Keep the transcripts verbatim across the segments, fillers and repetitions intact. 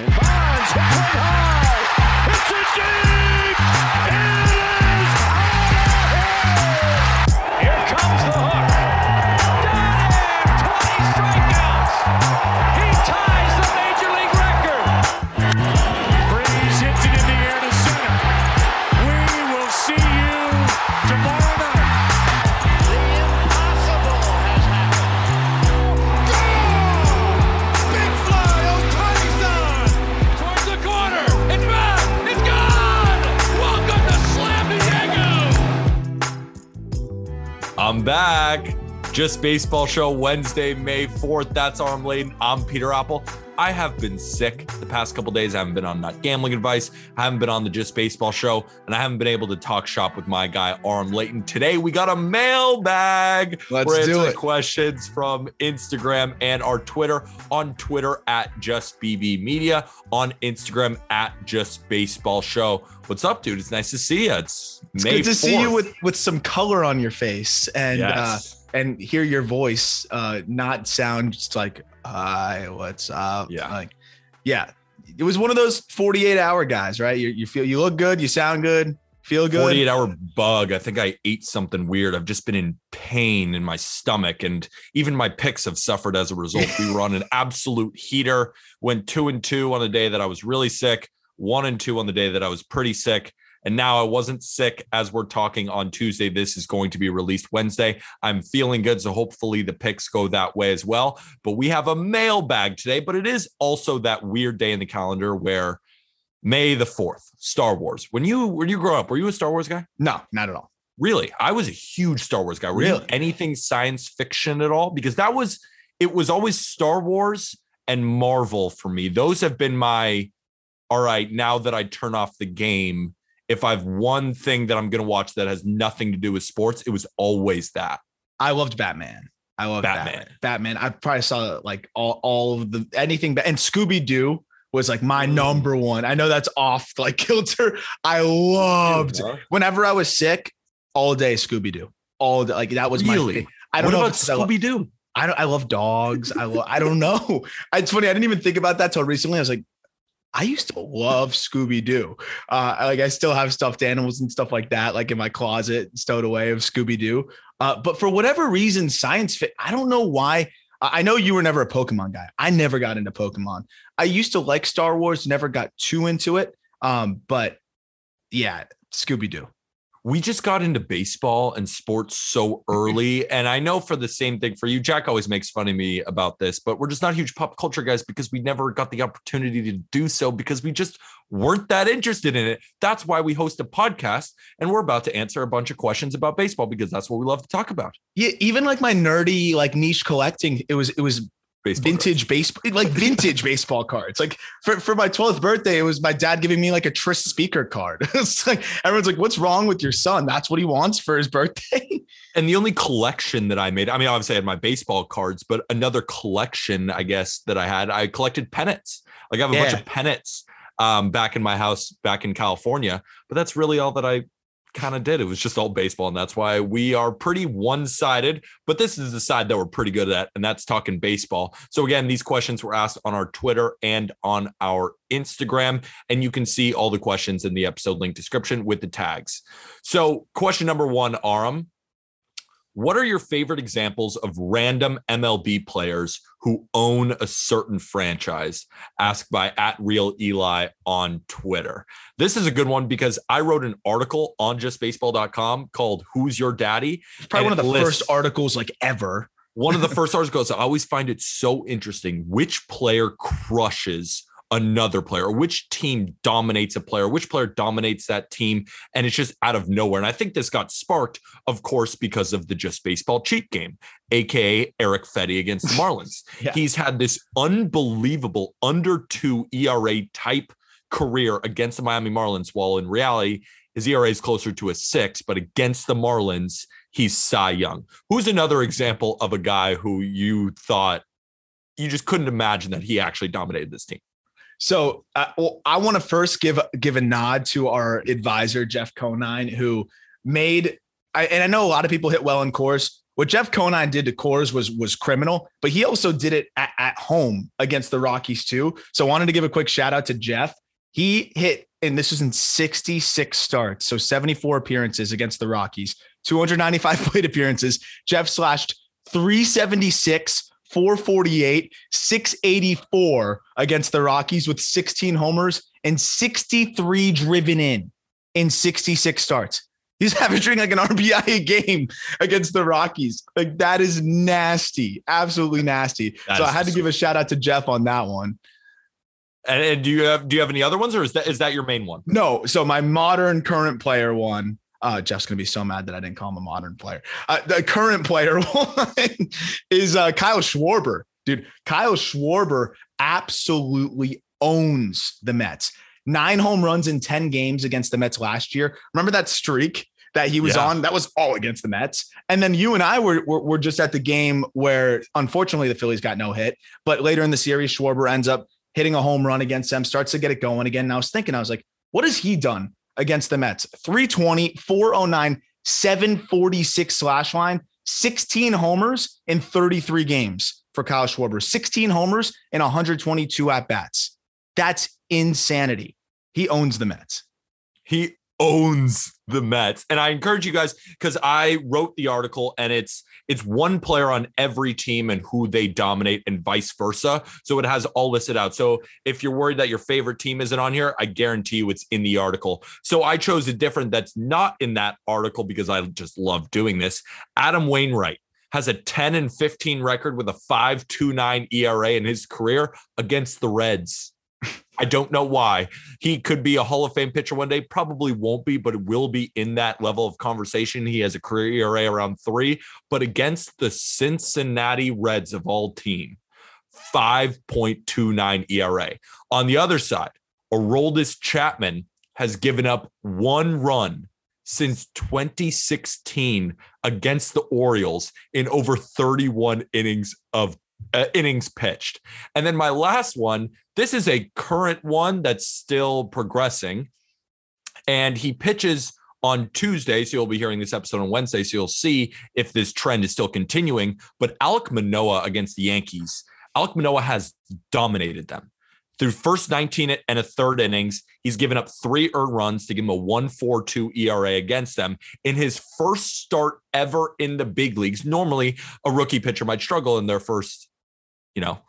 And Bonds hit from high. It's a deep. It is out of here. Here comes the hook. Damn, twenty strikeouts. He ties the major league record. Breeze hits it in the air to center. We will see you tomorrow night. The impossible has happened. Go! Big fly, Ohtani-san! Towards the corner. It's back. It's gone. Welcome to Slam Diego. I'm back. Just Baseball Show Wednesday, May fourth. That's Aram Leighton. I'm Peter Appel. I have been sick the past couple days. I haven't been on Not Gambling Advice. I haven't been on the Just Baseball Show, and I haven't been able to talk shop with my guy, Aram Leighton. Today, we got a mailbag. Let's We're do it. Questions from Instagram and our Twitter. On Twitter, at Just B B Media. On Instagram, at Just Baseball Show. What's up, dude? It's nice to see you. It's, it's May good to fourth. See you with, with some color on your face and yes. uh, and hear your voice uh, not sound just like, hi, what's up? Yeah. Like, yeah. It was one of those forty-eight hour guys, right? You, you feel, you look good. You sound good, feel good. forty-eight hour bug. I think I ate something weird. I've just been in pain in my stomach, and even my picks have suffered as a result. We were on an absolute heater, went two and two on a day that I was really sick, one and two on the day that I was pretty sick. And now I wasn't sick as we're talking on Tuesday. This is going to be released Wednesday. I'm feeling good, so hopefully the picks go that way as well. But we have a mailbag today, but it is also that weird day in the calendar where May the fourth, Star Wars. When you when you grew up, were you a Star Wars guy? No, not at all. Really? I was a huge Star Wars guy. Were really? You anything science fiction at all? Because that was, it was always Star Wars and Marvel for me. Those have been my, all right, now that I turn off the game, if I've one thing that I'm going to watch that has nothing to do with sports, it was always that. I loved Batman. I loved Batman. Batman. Batman. I probably saw like all, all of the, anything. And Scooby-Doo was like my number one. I know that's off like kilter. I loved whenever I was sick all day, Scooby-Doo all day. Like that was really? My, I don't what know about Scooby-Doo. I don't, I love dogs. I lo- I don't know. It's funny. I didn't even think about that till recently. I was like, I used to love Scooby-Doo. Uh, like I still have stuffed animals and stuff like that, like in my closet, stowed away of Scooby-Doo. Uh, but for whatever reason, science fit, I don't know why. I know you were never a Pokemon guy. I never got into Pokemon. I used to like Star Wars, never got too into it. Um, but yeah, Scooby-Doo. We just got into baseball and sports so early. And I know for the same thing for you, Jack always makes fun of me about this, but we're just not huge pop culture guys because we never got the opportunity to do so because we just weren't that interested in it. That's why we host a podcast and we're about to answer a bunch of questions about baseball because that's what we love to talk about. Yeah. Even like my nerdy, like niche collecting, it was, it was baseball vintage cards. baseball, like vintage baseball cards. Like for, for my twelfth birthday, it was my dad giving me like a Tris Speaker card. It's like, everyone's like, what's wrong with your son? That's what he wants for his birthday. And the only collection that I made, I mean, obviously I had my baseball cards, but another collection, I guess that I had, I collected pennants. Like I have a yeah. bunch of pennants um, back in my house, back in California, but that's really all that I kind of did. It was just all baseball, and that's why we are pretty one-sided, but this is the side that we're pretty good at, and that's talking baseball. So again, these questions were asked on our Twitter and on our Instagram, and you can see all the questions in the episode link description with the tags. So question number one, Aram, what are your favorite examples of random M L B players who own a certain franchise? Asked by at Real Eli on Twitter. This is a good one because I wrote an article on just baseball dot com called Who's Your Daddy? It's probably one of the lists, first articles like ever. One of the first articles. I always find it so interesting. Which player crushes another player, which team dominates a player, which player dominates that team. And it's just out of nowhere. And I think this got sparked, of course, because of the Just Baseball cheat game, A K A Eric Fetty against the Marlins. yeah. He's had this unbelievable under two E R A type career against the Miami Marlins, while in reality, his E R A is closer to a six, but against the Marlins, he's Cy Young. Who's another example of a guy who you thought you just couldn't imagine that he actually dominated this team? So uh, well, I want to first give give a nod to our advisor, Jeff Conine, who made, I, and I know a lot of people hit well in course. what Jeff Conine did to Coors was was criminal, but he also did it at, at home against the Rockies too. So I wanted to give a quick shout out to Jeff. He hit, and this was in sixty-six starts, so seventy-four appearances against the Rockies, two hundred ninety-five plate appearances. Jeff slashed three seventy-six, four forty-eight, six eighty-four against the Rockies with sixteen homers and sixty-three driven in in sixty-six starts. He's averaging like an R B I a game against the Rockies. Like, that is nasty. Absolutely nasty. That so I had to give a shout out to Jeff on that one. And, and do you have, do you have any other ones, or is that, is that your main one? No. So my modern current player one, uh, Jeff's going to be so mad that I didn't call him a modern player. Uh, the current player one is uh, Kyle Schwarber, dude. Kyle Schwarber absolutely owns the Mets. Nine home runs in ten games against the Mets last year. Remember that streak that he was yeah. on? That was all against the Mets. And then you and I were, were, were just at the game where, unfortunately, the Phillies got no hit. But later in the series, Schwarber ends up hitting a home run against them, starts to get it going again. And I was thinking, I was like, what has he done against the Mets? three twenty, four oh nine, seven forty-six slash line, sixteen homers in thirty-three games for Kyle Schwarber, sixteen homers in one hundred twenty-two at-bats. That's insanity. He owns the Mets. He owns the Mets. And I encourage you guys, because I wrote the article, and it's it's one player on every team and who they dominate and vice versa. So it has all listed out. So if you're worried that your favorite team isn't on here, I guarantee you it's in the article. So I chose a different that's not in that article because I just love doing this. Adam Wainwright has a ten and fifteen record with a five point two nine E R A in his career against the Reds. I don't know why. He could be a Hall of Fame pitcher one day, probably won't be, but it will be in that level of conversation. He has a career E R A around three, but against the Cincinnati Reds of all team, five point two nine E R A. On the other side, Aroldis Chapman has given up one run since twenty sixteen against the Orioles in over thirty-one innings of Uh, innings pitched. And then my last one, this is a current one that's still progressing, and he pitches on Tuesday. So you'll be hearing this episode on Wednesday. So you'll see if this trend is still continuing, but Alec Manoa against the Yankees, Alec Manoa has dominated them through first nineteen and a third innings. He's given up three earned runs to give him a one point four two E R A against them in his first start ever in the big leagues. Normally a rookie pitcher might struggle in their first, you know,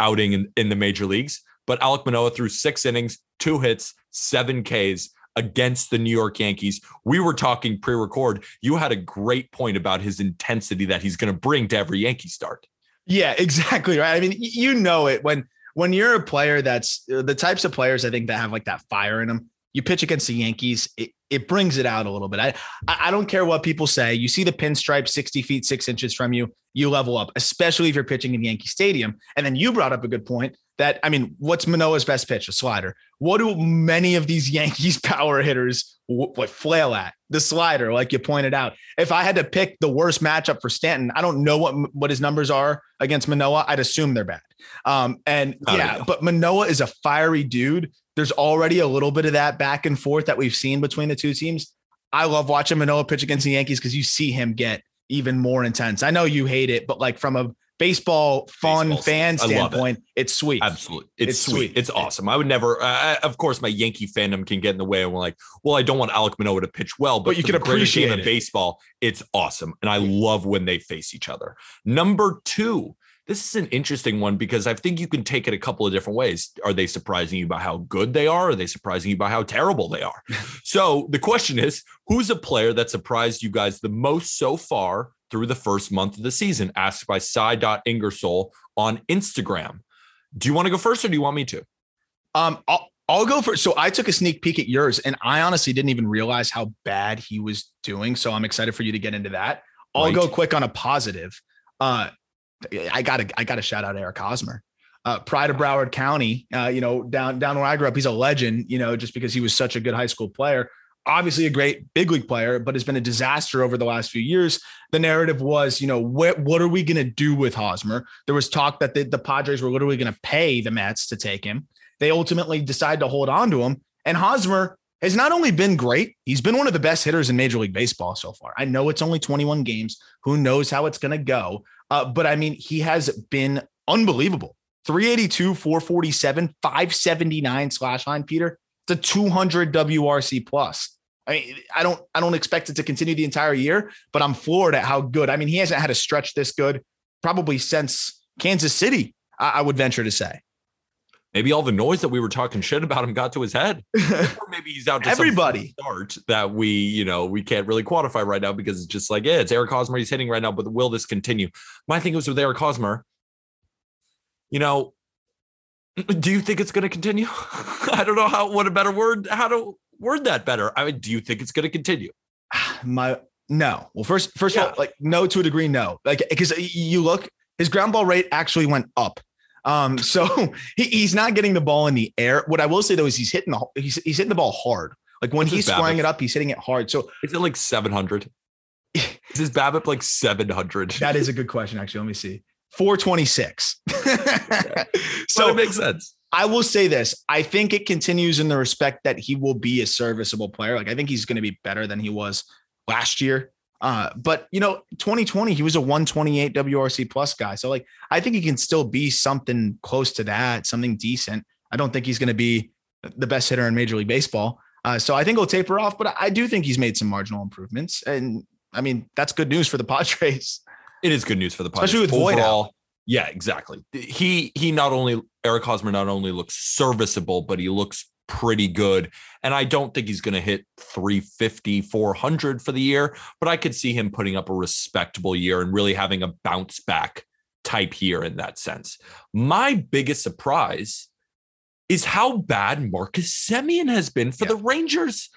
outing in, in the major leagues. But Alec Manoa threw six innings, two hits, seven Ks against the New York Yankees. We were talking pre-record. You had a great point about his intensity that he's going to bring to every Yankee start. Yeah, exactly. Right. I mean, you know it when when you're a player that's the types of players I think that have like that fire in them. You pitch against the Yankees, it, it brings it out a little bit. I I don't care what people say. You see the pinstripe sixty feet, six inches from you, you level up, especially if you're pitching in Yankee Stadium. And then you brought up a good point that, I mean, what's Manoa's best pitch? A slider. What do many of these Yankees power hitters what flail at? The slider, like you pointed out. If I had to pick the worst matchup for Stanton, I don't know what, what his numbers are against Manoa. I'd assume they're bad. Um, and oh, yeah, yeah, but Manoa is a fiery dude. There's already a little bit of that back and forth that we've seen between the two teams. I love watching Manoa pitch against the Yankees because you see him get even more intense. I know you hate it, but like from a baseball fun baseball fan standpoint, it. it's sweet. Absolutely. It's, it's sweet. sweet. It's awesome. I would never, uh, of course, my Yankee fandom can get in the way. And we're like, well, I don't want Alec Manoa to pitch well, but, but you can appreciate it. In baseball, it's awesome. And I love when they face each other. Number two. This is an interesting one because I think you can take it a couple of different ways. Are they surprising you by how good they are? Are they surprising you by how terrible they are? So the question is, who's a player that surprised you guys the most so far through the first month of the season? Asked by Cy.Ingersoll on Instagram. Do you want to go first or do you want me to? Um, I'll, I'll go first. So I took a sneak peek at yours and I honestly didn't even realize how bad he was doing. So I'm excited for you to get into that. I'll right. go quick on a positive. Uh, I gotta, I gotta shout out Eric Hosmer, uh, pride of Broward County, uh, you know, down, down where I grew up. He's a legend, you know, just because he was such a good high school player, obviously a great big league player, but it's been a disaster over the last few years. The narrative was, you know, what, what are we going to do with Hosmer? There was talk that the, the Padres were literally going to pay the Mets to take him. They ultimately decided to hold on to him, and Hosmer has not only been great, he's been one of the best hitters in Major League Baseball so far. I know it's only twenty-one games. Who knows how it's going to go? Uh, but I mean, he has been unbelievable. three eighty-two, four forty-seven, five seventy-nine slash line, Peter. It's a two hundred W R C plus. I mean, I don't, I don't expect it to continue the entire year, but I'm floored at how good. I mean, he hasn't had a stretch this good probably since Kansas City, I, I would venture to say. Maybe all the noise that we were talking shit about him got to his head. Or maybe he's out to everybody start that we, you know, we can't really quantify right now because it's just like, yeah, it's Eric Hosmer. He's hitting right now, but will this continue? My thing was with Eric Hosmer, you know, do you think it's going to continue? I don't know how, what a better word, how to word that better. I mean, do you think it's going to continue? My, no. Well, first, first yeah. of all, like no, to a degree, no. Like, because you look, his ground ball rate actually went up. Um, so he, he's not getting the ball in the air. What I will say though, is he's hitting the, he's, he's hitting the ball hard. Like when he's squaring it up, he's hitting it hard. So is it like seven hundred? Is his BABIP like seven hundred? That is a good question. Actually, let me see. four twenty-six. So it makes sense. I will say this. I think it continues in the respect that he will be a serviceable player. Like I think he's going to be better than he was last year. Uh, but you know, twenty twenty, he was a one twenty-eight W R C plus guy. So like, I think he can still be something close to that, something decent. I don't think he's going to be the best hitter in Major League Baseball. Uh, so I think he'll taper off, but I do think he's made some marginal improvements. And I mean, that's good news for the Padres. It is good news for the Padres. Especially with Void out. Yeah, exactly. He, he not only Eric Hosmer, not only looks serviceable, but he looks pretty good. And I don't think he's going to hit three fifty, four hundred for the year, but I could see him putting up a respectable year and really having a bounce back type year in that sense. My biggest surprise is how bad Marcus Semien has been for yeah. the Rangers.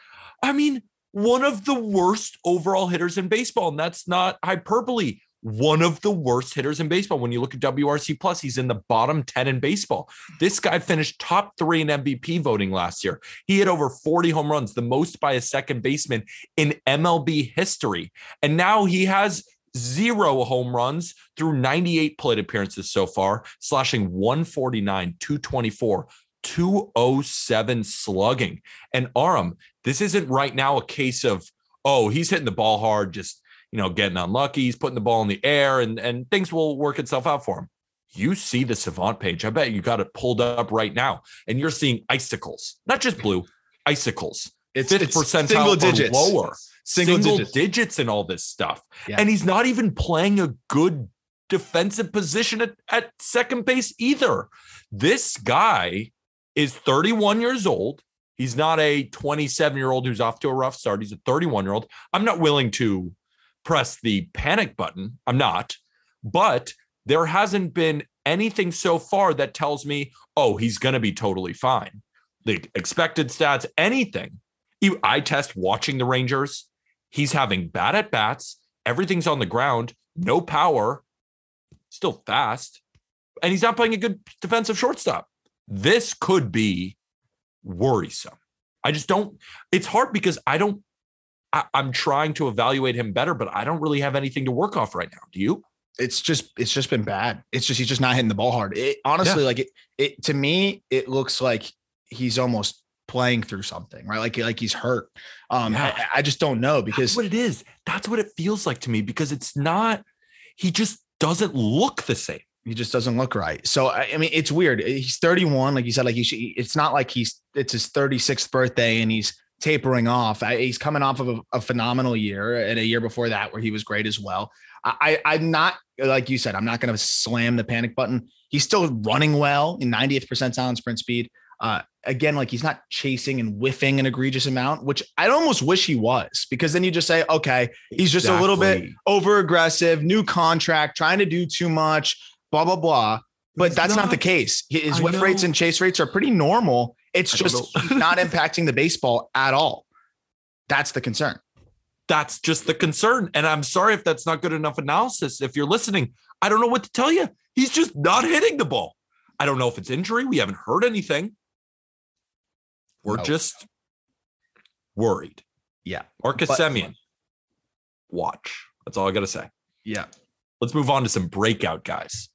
I mean, one of the worst overall hitters in baseball, and that's not hyperbole. One of the worst hitters in baseball. When you look at W R C plus, he's in the bottom ten in baseball. This guy finished top three in M V P voting last year. He hit over forty home runs, the most by a second baseman in M L B history. And now he has zero home runs through ninety-eight plate appearances so far, slashing one forty-nine, two twenty-four, two oh seven slugging. And Aram, this isn't right now a case of, oh, he's hitting the ball hard, just you know, getting unlucky, he's putting the ball in the air, and, and things will work itself out for him. You see the Savant page. I bet you got it pulled up right now, and you're seeing icicles, not just blue, icicles. It's fifth percentile single digits. Or lower, single, single digits. digits in all this stuff. Yeah. And he's not even playing a good defensive position at, at second base either. This guy is thirty-one years old. He's not a twenty-seven-year-old who's off to a rough start. He's a thirty-one-year-old. I'm not willing to press the panic button. I'm not, but there hasn't been anything so far that tells me, oh, he's going to be totally fine. The expected stats, anything. I test watching the Rangers. He's having bad at bats. Everything's on the ground. No power. Still fast. And he's not playing a good defensive shortstop. This could be worrisome. I just don't. It's hard because I don't I, I'm trying to evaluate him better, but I don't really have anything to work off right now. Do you? It's just, it's just been bad. It's just, he's just not hitting the ball hard. It, honestly, yeah. like it, it, to me, it looks like he's almost playing through something, right? Like, like he's hurt. Um, yeah. I, I just don't know because that's what it is. That's what it feels like to me because it's not, he just doesn't look the same. He just doesn't look right. So, I mean, it's weird. He's thirty-one. Like you said, like he should, it's not like he's, it's his thirty-sixth birthday and he's tapering off. I, he's coming off of a, a phenomenal year and a year before that where he was great as well. I, I, I'm not, like you said, I'm not going to slam the panic button. He's still running well in ninetieth percentile in sprint speed. Uh, again, like he's not chasing and whiffing an egregious amount, which I almost wish he was, because then you just say, okay, he's just exactly. a little bit over aggressive, new contract, trying to do too much, blah, blah, blah. But he's that's not, not the case. His I whiff know. rates and chase rates are pretty normal. It's just not impacting the baseball at all. That's the concern. That's just the concern. And I'm sorry if that's not good enough analysis. If you're listening, I don't know what to tell you. He's just not hitting the ball. I don't know if it's injury. We haven't heard anything. We're no. just worried. Yeah. Marcus but, Semien. Watch. That's all I got to say. Yeah. Let's move on to some breakout guys.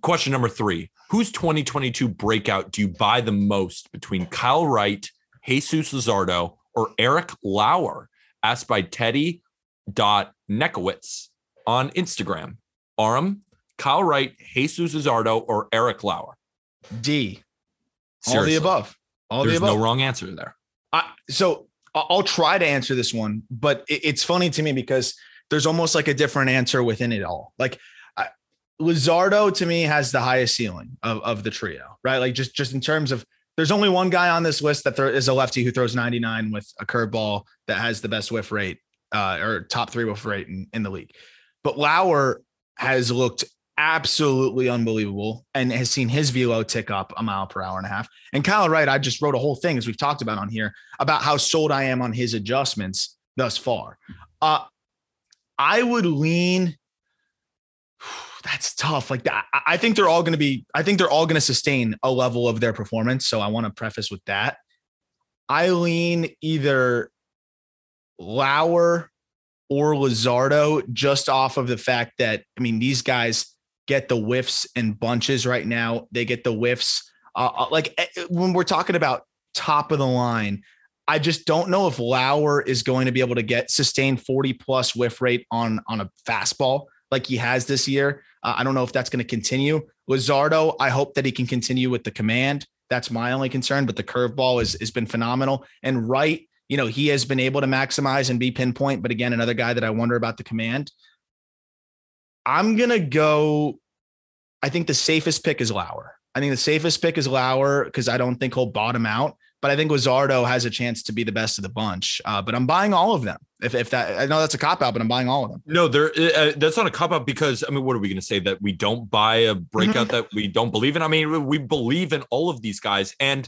Question number three. Whose twenty twenty-two breakout do you buy the most between Kyle Wright Jesús Luzardo, or Eric Lauer? Asked by Teddy dot Nekowitz on Instagram. Aram, Kyle Wright, Jesús Luzardo, or Eric Lauer? D. Seriously. All the above. All There's the above. No wrong answer there. I, so I'll try to answer this one, but it, it's funny to me because there's almost like a different answer within it all. Like I, Luzardo to me has the highest ceiling of, of the trio, right? Like just, just in terms of there's only one guy on this list that there is a lefty who throws ninety-nine with a curveball that has the best whiff rate uh, or top three whiff rate in, in the league. But Lauer has looked absolutely unbelievable and has seen his velo tick up a mile per hour and a half. And Kyle Wright, I just wrote a whole thing, as we've talked about on here, about how sold I am on his adjustments thus far. Uh, I would lean. That's tough. Like I, I think they're all going to be, I think they're all going to sustain a level of their performance. So I want to preface with that. I lean either Lauer or Luzardo just off of the fact that, I mean, these guys get the whiffs and bunches right now. They get the whiffs. Uh, like when we're talking about top of the line, I just don't know if Lauer is going to be able to get sustained forty plus whiff rate on, on a fastball like he has this year. Uh, I don't know if that's going to continue. Luzardo, I hope that he can continue with the command. That's my only concern, but the curveball is, has been phenomenal. And Wright, you know, he has been able to maximize and be pinpoint, but again, another guy that I wonder about the command. I'm going to go, I think the safest pick is Lauer. I think the safest pick is Lauer because I don't think he'll bottom out, but I think Luzardo has a chance to be the best of the bunch. Uh, but I'm buying all of them. If, if that, I know that's a cop-out, but I'm buying all of them. No, there, uh, that's not a cop-out because, I mean, what are we going to say? That we don't buy a breakout that we don't believe in? I mean, we believe in all of these guys. And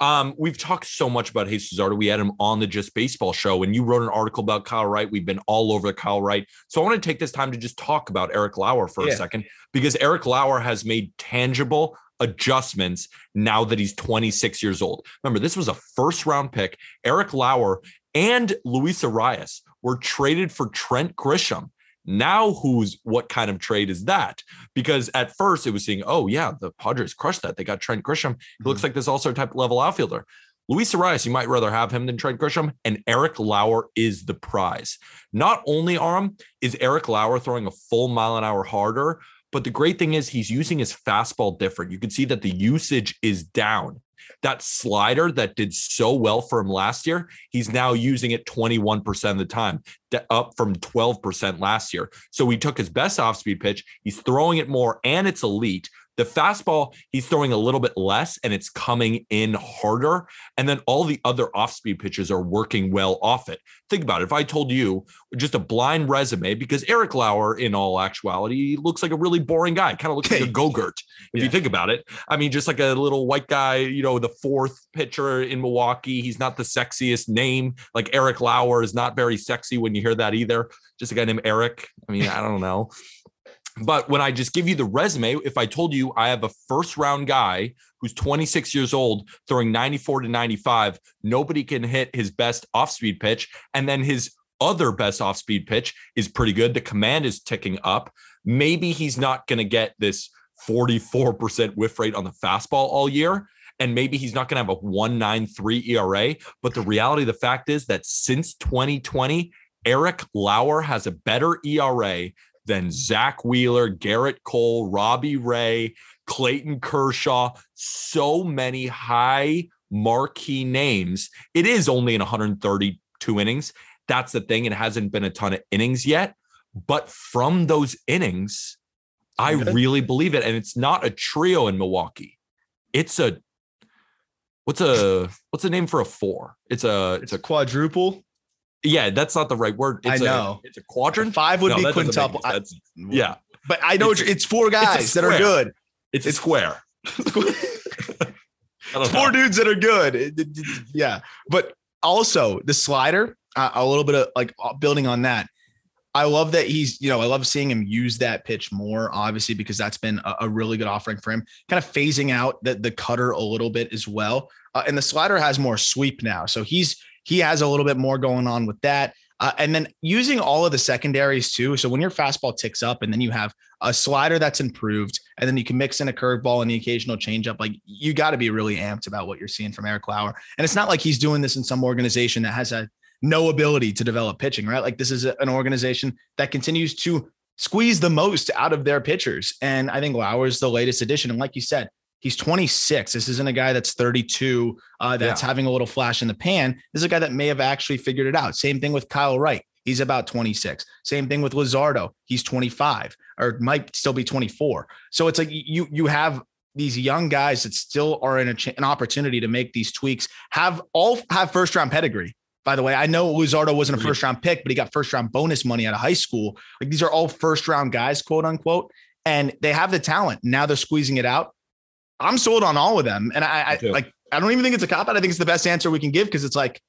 um, we've talked so much about Jesús Luzardo. We had him on the Just Baseball show, and you wrote an article about Kyle Wright. We've been all over Kyle Wright. So I want to take this time to just talk about Eric Lauer for yeah. a second, because Eric Lauer has made tangible adjustments now that he's twenty-six years old. Remember, this was a first round pick. Eric Lauer and Luis Arraez were traded for Trent Grisham. Now who's, what kind of trade is that? Because at first it was saying, oh yeah, the Padres crushed that. They got Trent Grisham. He looks like this all-star type level outfielder. Luis Arraez, you might rather have him than Trent Grisham, and Eric Lauer is the prize. Not only, Aram, is Eric Lauer throwing a full mile an hour harder, but the great thing is he's using his fastball different. You can see that the usage is down. That slider that did so well for him last year, he's now using it twenty-one percent of the time, up from twelve percent last year. So he took his best off-speed pitch. He's throwing it more, and it's elite. The fastball, he's throwing a little bit less, and it's coming in harder. And then all the other off-speed pitches are working well off it. Think about it. If I told you just a blind resume, because Eric Lauer, in all actuality, looks like a really boring guy. Kind of looks like a Go-Gurt, if yeah. you think about it. I mean, just like a little white guy, you know, the fourth pitcher in Milwaukee. He's not the sexiest name. Like Eric Lauer is not very sexy when you hear that either. Just a guy named Eric. I mean, I don't know. But when I just give you the resume, if I told you I have a first round guy who's twenty-six years old throwing ninety-four to ninety-five, nobody can hit his best off-speed pitch. And then his other best off-speed pitch is pretty good. The command is ticking up. Maybe he's not going to get this forty-four percent whiff rate on the fastball all year. And maybe he's not going to have a one point nine three E R A. But the reality of the fact is that since twenty twenty, Eric Lauer has a better E R A than Zach Wheeler, Garrett Cole, Robbie Ray, Clayton Kershaw, so many high marquee names. It is only in one hundred thirty-two innings. That's the thing. It hasn't been a ton of innings yet. But from those innings, I really believe it. And it's not a trio in Milwaukee. It's a, what's a, what's the name for a four? It's a, it's, it's a quadruple. Yeah, that's not the right word. It's I know. A, it's a quadrant. Five would no, be quintuple. I, yeah. But I know it's, it's four guys it's that are good. It's, it's square. It's four dudes that are good. Yeah. But also the slider, uh, a little bit of like building on that. I love that he's, you know, I love seeing him use that pitch more, obviously, because that's been a, a really good offering for him. Kind of phasing out the, the cutter a little bit as well. Uh, and the slider has more sweep now. So he's, He has a little bit more going on with that. Uh, and then using all of the secondaries too. So when your fastball ticks up and then you have a slider that's improved and then you can mix in a curveball and the occasional changeup, like you got to be really amped about what you're seeing from Eric Lauer. And it's not like he's doing this in some organization that has a no ability to develop pitching, right? Like this is a, an organization that continues to squeeze the most out of their pitchers. And I think Lauer is the latest addition. And like you said, he's twenty-six. This isn't a guy that's thirty-two, uh, that's yeah. having a little flash in the pan. This is a guy that may have actually figured it out. Same thing with Kyle Wright. He's about twenty-six. Same thing with Luzardo. He's twenty-five or might still be twenty-four. So it's like you you have these young guys that still are in a ch- an opportunity to make these tweaks, have all have first round pedigree. By the way, I know Luzardo wasn't a first round pick, but he got first round bonus money out of high school. Like these are all first round guys, quote unquote, and they have the talent. Now they're squeezing it out. I'm sold on all of them. And I, I like, I don't even think it's a cop out. I think it's the best answer we can give. Cause it's like,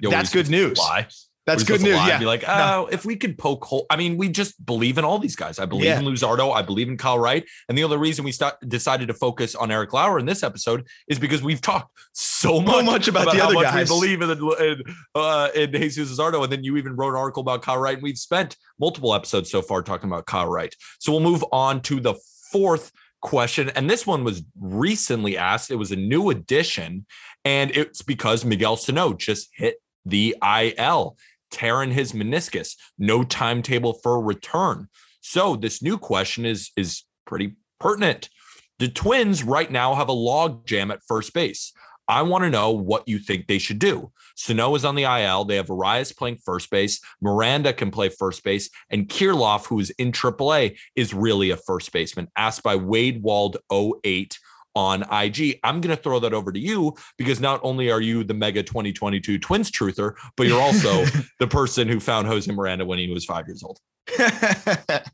Yo, that's good news. Lie? That's good news. Yeah. Be like, oh, no. If we could poke hole. I mean, we just believe in all these guys. I believe yeah. in Luzardo. I believe in Kyle Wright. And the other reason we st- decided to focus on Eric Lauer in this episode is because we've talked so much, so much about, about the other guys. We believe in, in, uh, in Jesús Luzardo. And then you even wrote an article about Kyle Wright. And we've spent multiple episodes so far talking about Kyle Wright. So we'll move on to the fourth question, and this one was recently asked. It was a new addition, and it's because Miguel Sano just hit the I L, tearing his meniscus. No timetable for return. So this new question is is pretty pertinent. The Twins right now have a log jam at first base. I want to know what you think they should do. Sano is on the I L. They have Arraez playing first base. Miranda can play first base. And Kirilloff, who is in triple A, is really a first baseman. Asked by Wade Wald oh eight on I G. I'm going to throw that over to you because not only are you the mega twenty twenty-two Twins truther, but you're also the person who found Jose Miranda when he was five years old. I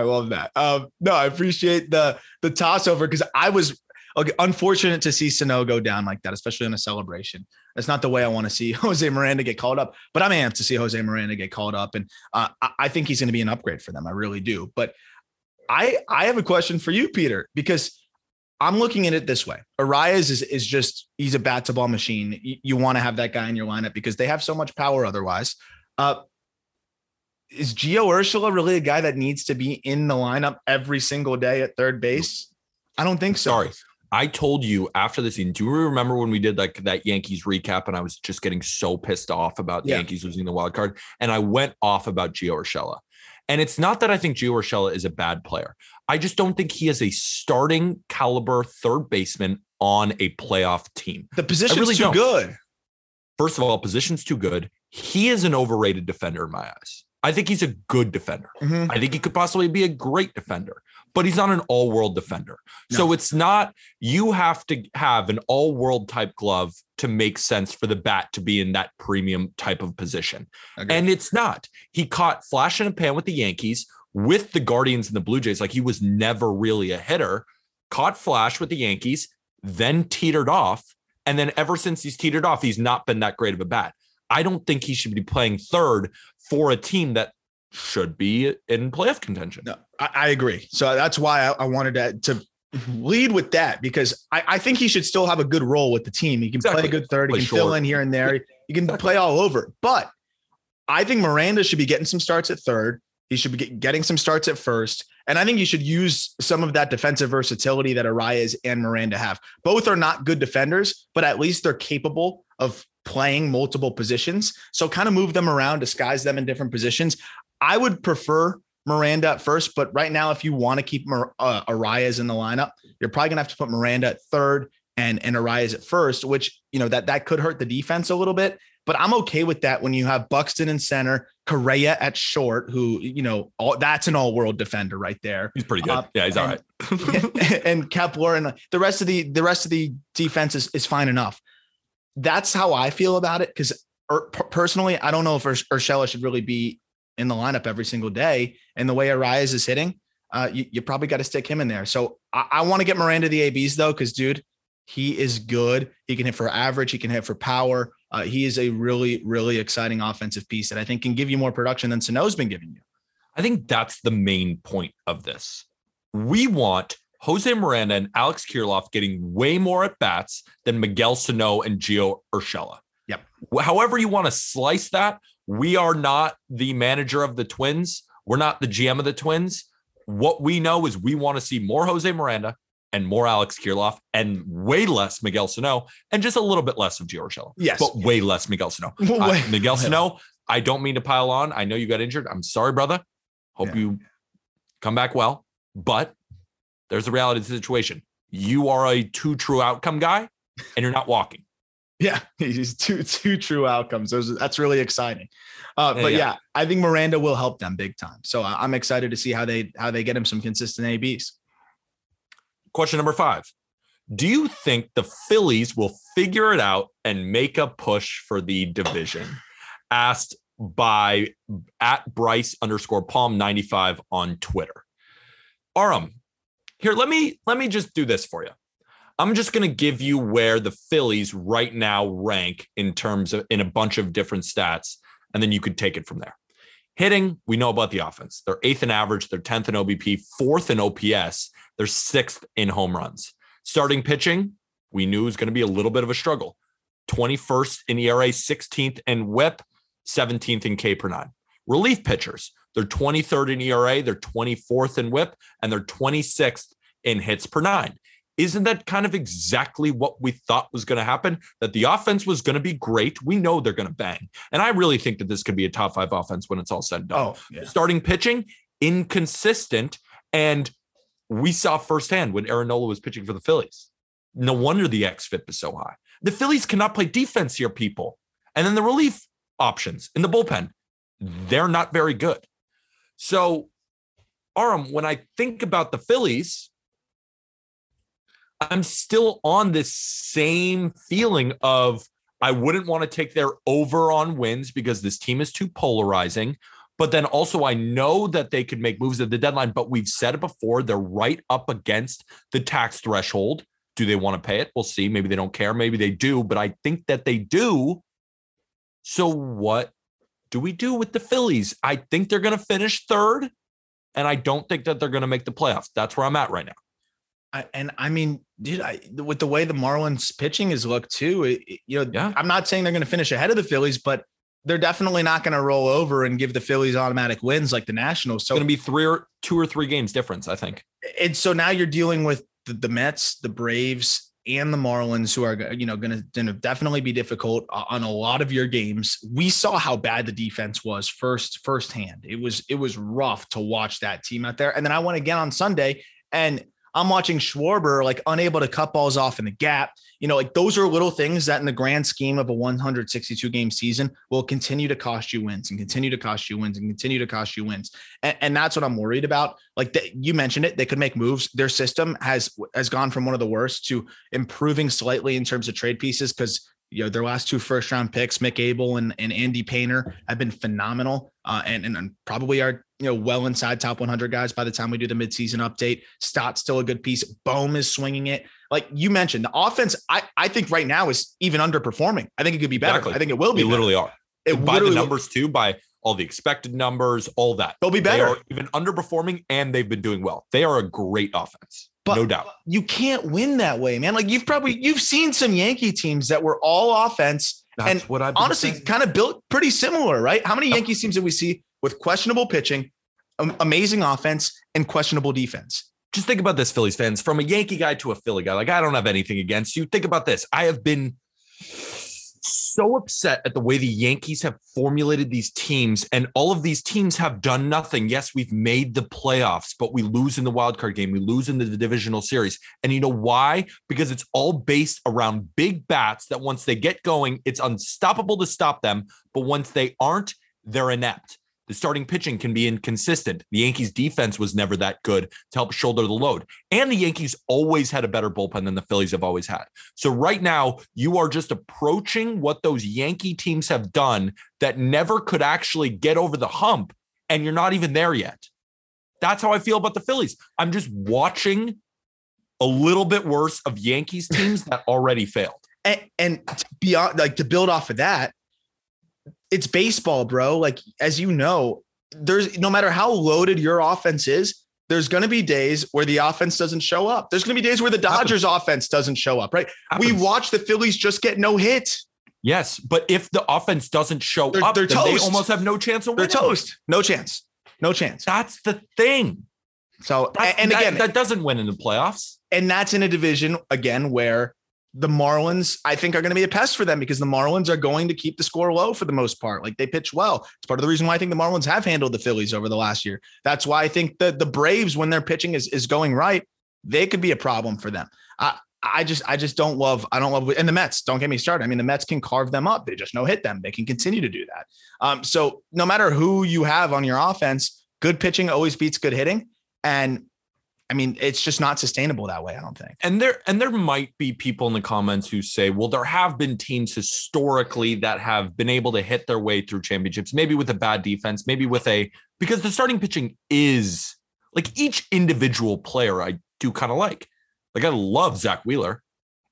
love that. Um, no, I appreciate the, the toss over because I was Okay, unfortunate to see Sano go down like that, especially in a celebration. That's not the way I want to see Jose Miranda get called up, but I'm amped to see Jose Miranda get called up. And uh, I think he's going to be an upgrade for them. I really do. But I I have a question for you, Peter, because I'm looking at it this way. Arraez is, is just, he's a bat to ball machine. You, you want to have that guy in your lineup because they have so much power otherwise. Uh, is Gio Urshela really a guy that needs to be in the lineup every single day at third base? I don't think so. Sorry. I told you after the season, do you remember when we did like that Yankees recap and I was just getting so pissed off about the yeah. Yankees losing the wild card? And I went off about Gio Urshela. And it's not that I think Gio Urshela is a bad player. I just don't think he is a starting caliber third baseman on a playoff team. The position's really too don't. good. First of all, position's too good. He is an overrated defender in my eyes. I think he's a good defender. Mm-hmm. I think he could possibly be a great defender, but he's not an all-world defender. No. So it's not, you have to have an all-world type glove to make sense for the bat to be in that premium type of position. Okay. And it's not. He caught flash in a pan with the Yankees, with the Guardians and the Blue Jays. Like he was never really a hitter, caught flash with the Yankees, then teetered off. And then ever since he's teetered off, he's not been that great of a bat. I don't think he should be playing third for a team that should be in playoff contention. No, I, I agree. So that's why I, I wanted to, to lead with that, because I, I think he should still have a good role with the team. He can exactly. play a good third. Play he can short. fill in here and there. He can exactly. play all over. But I think Miranda should be getting some starts at third. He should be get, getting some starts at first. And I think you should use some of that defensive versatility that Arraez and Miranda have. Both are not good defenders, but at least they're capable of playing multiple positions. So kind of move them around, disguise them in different positions. I would prefer Miranda at first, but right now, if you want to keep Mar- uh, Arraez in the lineup, you're probably gonna have to put Miranda at third and, and Arraez at first, which, you know, that, that could hurt the defense a little bit, but I'm okay with that when you have Buxton in center, Correa at short, who, you know, all, that's an all-world defender right there. He's pretty good. Uh, yeah, he's all and, right. and Kepler and the rest of the, the rest of the defense is, is fine enough. That's how I feel about it. Cause er, p- personally, I don't know if Urshela should really be in the lineup every single day, and the way Arraez is hitting, uh, you, you probably got to stick him in there. So I, I want to get Miranda the A Bs though, because dude, he is good. He can hit for average. He can hit for power. Uh, he is a really, really exciting offensive piece that I think can give you more production than Sano's been giving you. I think that's the main point of this. We want Jose Miranda and Alex Kirilloff getting way more at bats than Miguel Sano and Gio Urshela. Yep. However you want to slice that, We are not the manager of the Twins. We're not the G M of the Twins. What we know is we want to see more Jose Miranda and more Alex Kirilloff and way less Miguel Sano and just a little bit less of Gio Urshela. Yes. But way less Miguel Sano. uh, Miguel Sano, I don't mean to pile on. I know you got injured. I'm sorry, brother. Hope yeah. you come back well. But there's the reality of the situation. You are a two true outcome guy and you're not walking. Yeah, he's two two true outcomes. Those, that's really exciting. Uh, but yeah. yeah, I think Miranda will help them big time. So I'm excited to see how they how they get him some consistent A Bs. Question number five. Do you think the Phillies will figure it out and make a push for the division? Asked by at Bryce underscore Palm ninety-five on Twitter. Aram, here, let me let me just do this for you. I'm just going to give you where the Phillies right now rank in terms of in a bunch of different stats, and then you could take it from there. Hitting, we know about the offense. They're eighth in average, they're tenth in O B P, fourth in O P S, they're sixth in home runs. Starting pitching, we knew it was going to be a little bit of a struggle. twenty-first in E R A, sixteenth in whip, seventeenth in K per nine. Relief pitchers, they're twenty-third in E R A, they're twenty-fourth in whip, and they're twenty-sixth in hits per nine. Isn't that kind of exactly what we thought was going to happen? That the offense was going to be great. We know they're going to bang. And I really think that this could be a top five offense when it's all said and done. Oh, yeah. Starting pitching, inconsistent. And we saw firsthand when Aaron Nola was pitching for the Phillies. No wonder the xFIP is so high. The Phillies cannot play defense here, people. And then the relief options in the bullpen, they're not very good. So, Aram, when I think about the Phillies, I'm still on this same feeling of I wouldn't want to take their over on wins because this team is too polarizing. But then also I know that they could make moves at the deadline, but we've said it before. They're right up against the tax threshold. Do they want to pay it? We'll see. Maybe they don't care. Maybe they do, but I think that they do. So what do we do with the Phillies? I think they're going to finish third, and I don't think that they're going to make the playoffs. That's where I'm at right now. I, and I mean, dude, I, with the way the Marlins pitching has looked too, it, it, you know, yeah. I'm not saying they're going to finish ahead of the Phillies, but they're definitely not going to roll over and give the Phillies automatic wins like the Nationals. So it's going to be three or two or three games difference, I think. And so now you're dealing with the, the Mets, the Braves, and the Marlins, who are you know going to definitely be difficult on a lot of your games. We saw how bad the defense was first firsthand. It was it was rough to watch that team out there. And then I went again on Sunday and I'm watching Schwarber, like unable to cut balls off in the gap. You know, like those are little things that in the grand scheme of a one hundred sixty-two game season will continue to cost you wins and continue to cost you wins and continue to cost you wins. And, and that's what I'm worried about. Like the, you mentioned it, they could make moves. Their system has, has gone from one of the worst to improving slightly in terms of trade pieces. Cause you know, their last two first round picks, Mick Abel and, and Andy Painter, have been phenomenal. Uh, and, and probably are, you know, well inside top one hundred guys by the time we do the midseason update. Stott's still a good piece. Bohm is swinging it. Like you mentioned, the offense, I, I think right now is even underperforming. I think it could be better. Exactly. I think it will be. They literally better. Are. It by the numbers will. Too, by all the expected numbers, all that. They'll be better. They are even underperforming and they've been doing well. They are a great offense. But no doubt. You can't win that way, man. Like you've probably, you've seen some Yankee teams that were all offense. That's and what I've honestly saying. Kind of built pretty similar, right? How many Yankees teams did we see with questionable pitching, amazing offense, and questionable defense? Just think about this, Phillies fans. From a Yankee guy to a Philly guy, like I don't have anything against you. Think about this. I have been so upset at the way the Yankees have formulated these teams, and all of these teams have done nothing. Yes, we've made the playoffs, but we lose in the wildcard game. We lose in the divisional series. And you know why? Because it's all based around big bats that once they get going, it's unstoppable to stop them. But once they aren't, they're inept. The starting pitching can be inconsistent. The Yankees' defense was never that good to help shoulder the load. And the Yankees always had a better bullpen than the Phillies have always had. So right now, you are just approaching what those Yankee teams have done that never could actually get over the hump, and you're not even there yet. That's how I feel about the Phillies. I'm just watching a little bit worse of Yankees teams that already failed. And, and to be on, like to build off of that, it's baseball, bro. Like, as you know, there's no matter how loaded your offense is, there's going to be days where the offense doesn't show up. There's going to be days where the Dodgers offense doesn't show up, right? Happens. We watched the Phillies just get no hit. Yes, but if the offense doesn't show they're, up, they're then they almost have no chance of winning. They're toast. No chance. No chance. That's the thing. So, that's, and again, that, that doesn't win in the playoffs. And that's in a division, again, where the Marlins, I think, are going to be a pest for them because the Marlins are going to keep the score low for the most part. Like, they pitch well. It's part of the reason why I think the Marlins have handled the Phillies over the last year. That's why I think that the Braves, when their pitching is, is going right, they could be a problem for them. I, I just, I just don't love, I don't love, and the Mets, don't get me started. I mean, the Mets can carve them up. They just no hit them. They can continue to do that. Um, so no matter who you have on your offense, good pitching always beats good hitting. And I mean, it's just not sustainable that way, I don't think. And there, and there might be people in the comments who say, well, there have been teams historically that have been able to hit their way through championships, maybe with a bad defense, maybe with a, because the starting pitching is like each individual player I do kind of like. Like, I love Zach Wheeler.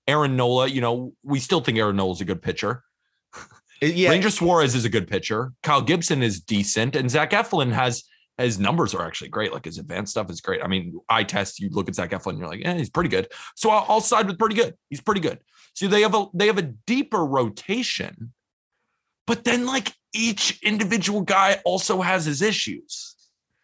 Aaron Nola, you know, we still think Aaron Nola is a good pitcher. Yeah. Ranger Suarez is a good pitcher. Kyle Gibson is decent. And Zach Eflin has, his numbers are actually great. Like, his advanced stuff is great. I mean, eye test, you look at Zach Eflin, you're like, eh, he's pretty good. So I'll, I'll side with pretty good. He's pretty good. So they have a, they have a deeper rotation, but then like each individual guy also has his issues.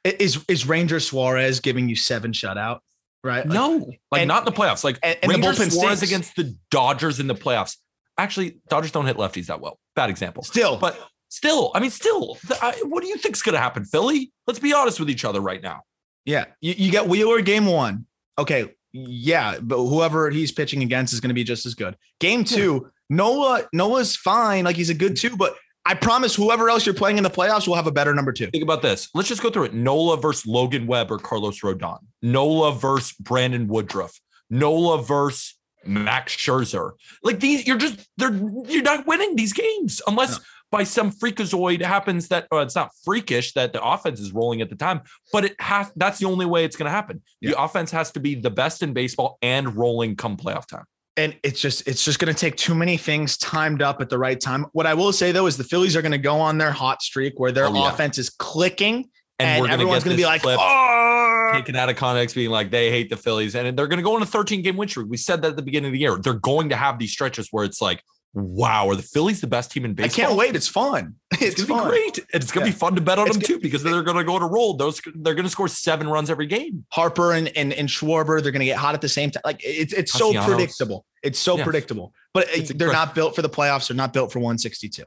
Is, is Ranger Suarez giving you seven shutout? Right? Like, no, like and, not in the playoffs. Like and, and Ranger Suarez stinks. Against the Dodgers in the playoffs. Actually, Dodgers don't hit lefties that well. Bad example. Still, but still, I mean, still. The, I, what do you think's going to happen, Philly? Let's be honest with each other right now. Yeah, you, you get Wheeler game one. Okay, yeah, but whoever he's pitching against is going to be just as good. Game two, yeah. Noah, Noah's fine. Like, he's a good two, but I promise whoever else you're playing in the playoffs will have a better number two. Think about this. Let's just go through it. Nola versus Logan Webb or Carlos Rodon. Nola versus Brandon Woodruff. Nola versus Max Scherzer. Like, these, you're just, they're, you're not winning these games unless no. by some freakazoid happens that, or it's not freakish that the offense is rolling at the time, but it has, that's the only way it's going to happen. Yeah. The offense has to be the best in baseball and rolling come playoff time. And it's just, it's just going to take too many things timed up at the right time. What I will say, though, is the Phillies are going to go on their hot streak where their oh, yeah. offense is clicking and, and everyone's going to be like, oh, taken out of context, being like, they hate the Phillies. And they're going to go on a thirteen game win streak. We said that at the beginning of the year. They're going to have these stretches where it's like, wow, are the Phillies the best team in baseball? I can't wait. It's fun. It's, it's going to be great. And it's going to yeah. be fun to bet on it's them, gonna, too, because they're going to go to roll. Those They're going to score seven runs every game. Harper and and, and Schwarber, they're going to get hot at the same time. Like, it's it's so Cassiano's. predictable. It's so yeah. predictable. But it's they're incredible. not built for the playoffs. They're not built for one sixty-two.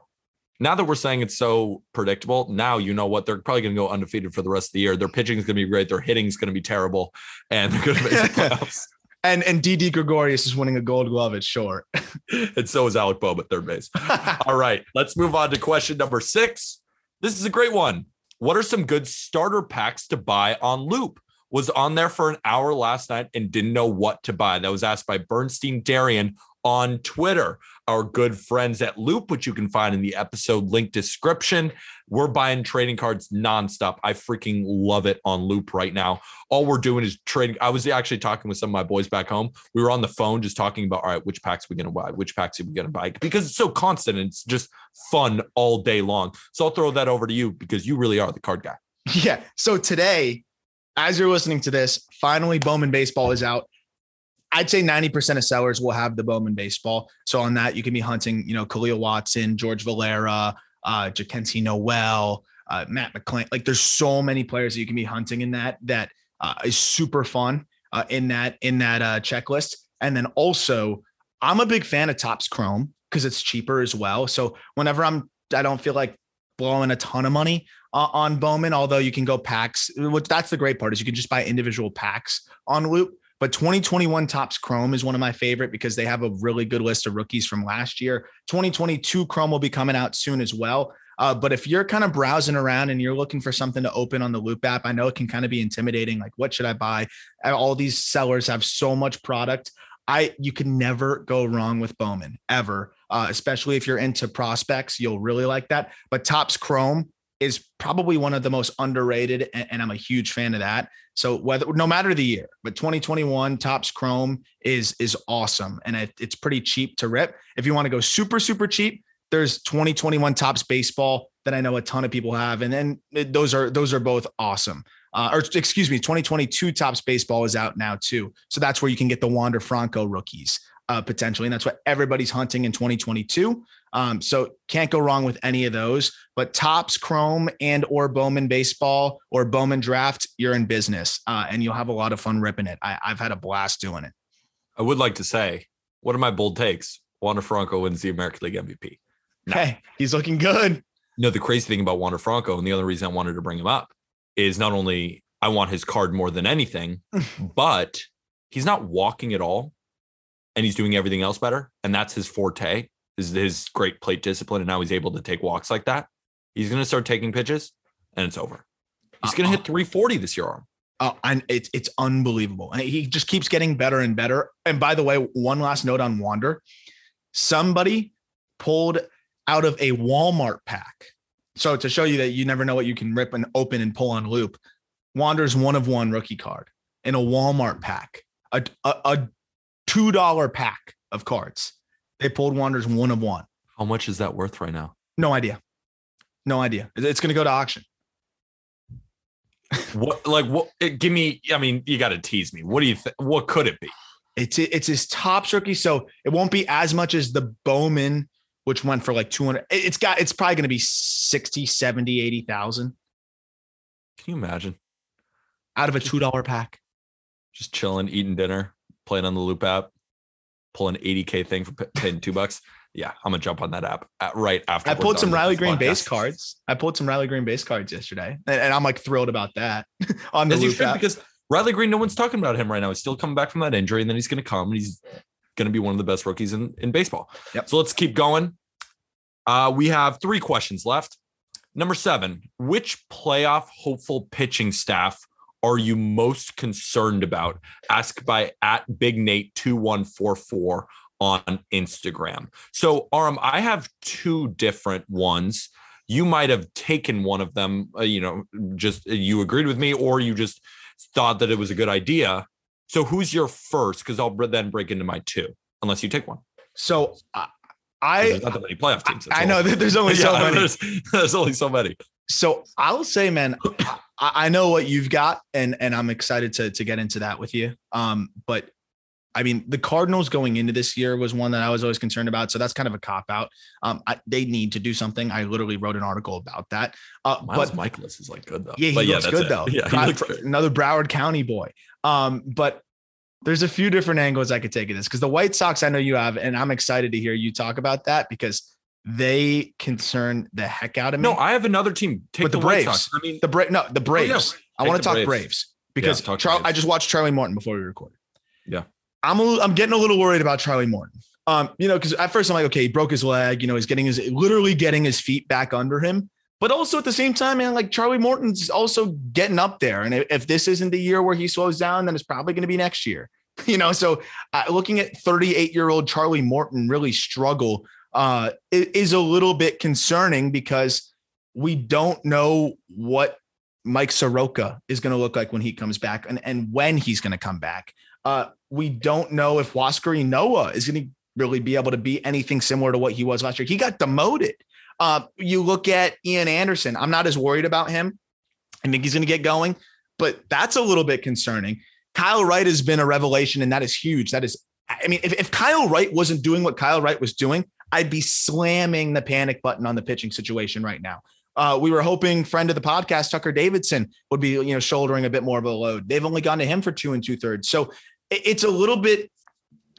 Now that we're saying it's so predictable, now you know what? They're probably going to go undefeated for the rest of the year. Their pitching is going to be great. Their hitting is going to be terrible. And they're going to make the playoffs. And and D D Gregorius is winning a Gold Glove at short. And so is Alec Bohm at third base. All right, let's move on to question number six. This is a great one. What are some good starter packs to buy on Loop? Was on there for an hour last night and didn't know what to buy. That was asked by Bernstein Darien on Twitter. Our good friends at Loop, which you can find in the episode link description. We're buying trading cards nonstop. I freaking love it on Loop right now. All we're doing is trading. I was actually talking with some of my boys back home. We were on the phone just talking about, all right, which packs are we going to buy? Which packs are we going to buy? Because it's so constant and it's just fun all day long. So I'll throw that over to you because you really are the card guy. Yeah. So today, as you're listening to this, finally Bowman Baseball is out. I'd say ninety percent of sellers will have the Bowman Baseball. So on that, you can be hunting, you know, Khalil Watson, George Valera, uh, Jackenzie Noel, uh, Matt McClain. Like, there's so many players that you can be hunting in that, that uh, is super fun uh, in that, in that uh, checklist. And then also I'm a big fan of Topps Chrome because it's cheaper as well. So whenever I'm, I don't feel like blowing a ton of money uh, on Bowman, although you can go packs, which that's the great part is you can just buy individual packs on Loop. But twenty twenty-one Topps Chrome is one of my favorite because they have a really good list of rookies from last year. twenty twenty-two Chrome will be coming out soon as well. Uh, but if you're kind of browsing around and you're looking for something to open on the Loop app, I know it can kind of be intimidating. Like, what should I buy? All these sellers have so much product. I you can never go wrong with Bowman ever, uh, especially if you're into prospects. You'll really like that. But Topps Chrome is probably one of the most underrated, and, and I'm a huge fan of that. So whether no matter the year, but twenty twenty-one Topps Chrome is is awesome, and it, it's pretty cheap to rip. If you want to go super super cheap, there's twenty twenty-one Topps Baseball that I know a ton of people have, and then those are those are both awesome. Uh, or excuse me, twenty twenty-two Topps Baseball is out now too, so that's where you can get the Wander Franco rookies. uh, potentially. And that's what everybody's hunting in twenty twenty-two. Um, so can't go wrong with any of those, but Topps Chrome and or Bowman Baseball or Bowman Draft, you're in business uh, and you'll have a lot of fun ripping it. I, I've had a blast doing it. I would like to say, what are my bold takes? Wander Franco wins the American League M V P. No. Hey, he's looking good. No, the crazy thing about Wander Franco, and the other reason I wanted to bring him up, is not only I want his card more than anything, but he's not walking at all, and he's doing everything else better. And that's his forte, is his great plate discipline, and now he's able to take walks like that. He's going to start taking pitches, and it's over. He's going to uh-huh. hit three forty this year, Arm. Oh, and it's it's unbelievable. And he just keeps getting better and better. And by the way, one last note on Wander. Somebody pulled out of a Walmart pack. So to show you that you never know what you can rip and open and pull on loop, Wander's one of one rookie card in a Walmart pack, a, a, a two dollar pack of cards. They pulled Wander's one of one. How much is that worth right now? No idea. No idea. It's going to go to auction. What, like, what? Give me, I mean, you got to tease me. What do you think? What could it be? It's it's his Topps rookie, so it won't be as much as the Bowman, which went for like two hundred. It's got it's probably going to be sixty, seventy, eighty thousand. Can you imagine? Out of a two dollar pack. Just chilling, eating dinner, playing on the Loop app, pull an eighty K thing for paying two bucks. Yeah, I'm going to jump on that app at, right after. I pulled some Riley Greene base cards. I pulled some Riley Greene base cards yesterday, and, and I'm like thrilled about that on the Loop app. Because Riley Greene, no one's talking about him right now. He's still coming back from that injury, and then he's going to come, and he's going to be one of the best rookies in, in baseball. Yep. So let's keep going. Uh, we have three questions left. Number seven, which playoff hopeful pitching staff are you most concerned about? Asked by at Big Nate two one four four on Instagram. So, Aram, I have two different ones. You might have taken one of them, uh, you know, just you agreed with me, or you just thought that it was a good idea. So who's your first? Because I'll then break into my two, unless you take one. So uh, I, there's not that many playoff teams. I, I know that there's only so yeah, many. There's, there's only so many. So I'll say, man, I, I know what you've got, and and I'm excited to to get into that with you. Um, but I mean, the Cardinals going into this year was one that I was always concerned about. So that's kind of a cop out. Um, I, they need to do something. I literally wrote an article about that. Uh, Miles but Michaelis is like good though. Yeah, he but looks yeah, good it. though. Yeah, God, looks another Broward County boy. Um, but there's a few different angles I could take of this, because the White Sox, I know you have, and I'm excited to hear you talk about that because they concern the heck out of me. No, I have another team. Take but the, the Braves. White Sox. I mean, the Bra- No, the Braves. Oh, yeah. I want to talk Braves, Braves because yeah, talk Char- Braves. I just watched Charlie Morton before we recorded. Yeah. I'm a, I'm getting a little worried about Charlie Morton, um, you know, because at first I'm like, okay, he broke his leg, you know, he's getting his literally getting his feet back under him. But also at the same time, man, like Charlie Morton's also getting up there. And if this isn't the year where he slows down, then it's probably going to be next year. You know, so uh, looking at thirty-eight year old Charlie Morton really struggle uh, is a little bit concerning because we don't know what Mike Soroka is going to look like when he comes back and, and when he's going to come back. Uh, we don't know if Waskari Noah is going to really be able to be anything similar to what he was last year. He got demoted. Uh, you look at Ian Anderson. I'm not as worried about him. I think he's going to get going, but that's a little bit concerning. Kyle Wright has been a revelation, and that is huge. That is, I mean, if, if Kyle Wright wasn't doing what Kyle Wright was doing, I'd be slamming the panic button on the pitching situation right now. Uh, we were hoping friend of the podcast, Tucker Davidson, would be, you know, shouldering a bit more of a load. They've only gone to him for two and two thirds. So it's a little bit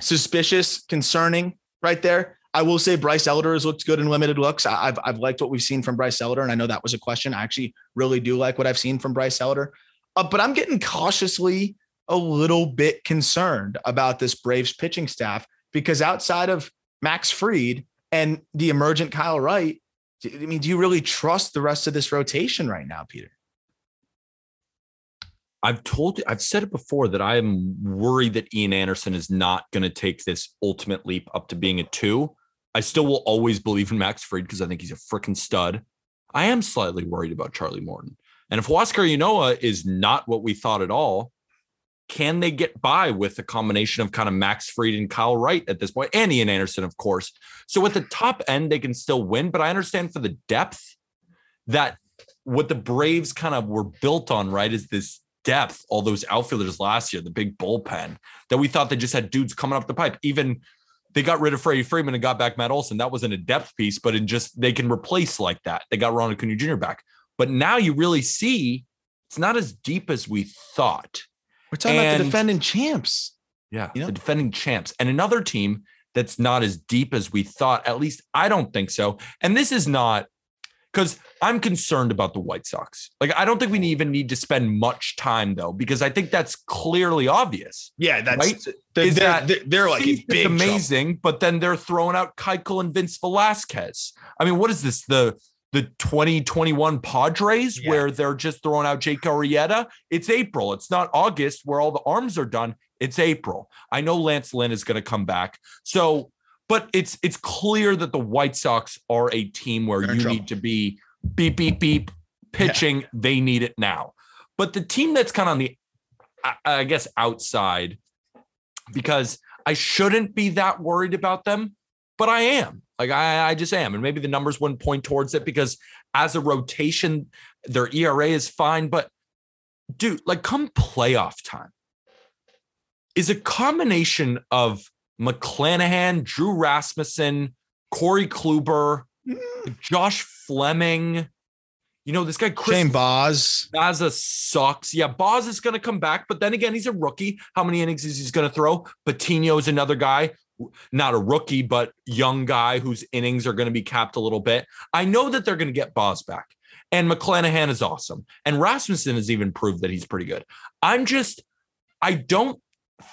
suspicious, concerning right there. I will say Bryce Elder has looked good in limited looks. I've I've liked what we've seen from Bryce Elder, and I know that was a question. I actually really do like what I've seen from Bryce Elder, uh, but I'm getting cautiously a little bit concerned about this Braves pitching staff because outside of Max Fried and the emergent Kyle Wright, I mean, do you really trust the rest of this rotation right now, Peter? I've told you, I've said it before that I am worried that Ian Anderson is not going to take this ultimate leap up to being a two. I still will always believe in Max Fried because I think he's a freaking stud. I am slightly worried about Charlie Morton. And if Waskari Noah is not what we thought at all, can they get by with a combination of kind of Max Fried and Kyle Wright at this point? And Ian Anderson, of course. So at the top end, they can still win, but I understand for the depth that what the Braves kind of were built on, right, is this depth, all those outfielders last year, the big bullpen that we thought they just had dudes coming up the pipe. Even They got rid of Freddie Freeman and got back Matt Olson. That wasn't a depth piece, but in just they can replace like that. They got Ronald Acuna Junior back. But now you really see it's not as deep as we thought. We're talking and, about the defending champs. Yeah, you know? The defending champs. And another team that's not as deep as we thought. At least I don't think so. And this is not because I'm concerned about the White Sox. Like, I don't think we even need to spend much time, though, because I think that's clearly obvious. Yeah, that's right? they're, they're, that they're like a big amazing, trouble. But then they're throwing out Keuchel and Vince Velasquez. I mean, what is this? The the twenty twenty-one Padres yeah. where they're just throwing out Jake Arrieta? It's April. It's not August where all the arms are done. It's April. I know Lance Lynn is going to come back. So, but it's it's clear that the White Sox are a team where They're you need to be beep, beep, beep, pitching. Yeah. They need it now. But the team that's kind of on the, I, I guess, outside, because I shouldn't be that worried about them, but I am. Like, I, I just am. And maybe the numbers wouldn't point towards it because as a rotation, their E R A is fine. But, dude, like, come playoff time, is a combination of McClanahan, Drew Rasmussen, Corey Kluber, mm. Josh Fleming. You know, this guy, Chris Shane Boz. Baza sucks. Yeah, Boz is going to come back. But then again, he's a rookie. How many innings is he going to throw? Patino is another guy, not a rookie, but young guy whose innings are going to be capped a little bit. I know that they're going to get Boz back. And McClanahan is awesome. And Rasmussen has even proved that he's pretty good. I'm just, I don't